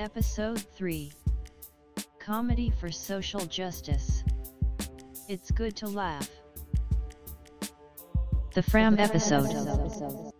Episode 3. Comedy for Social Justice. It's good to laugh. The Fram episode.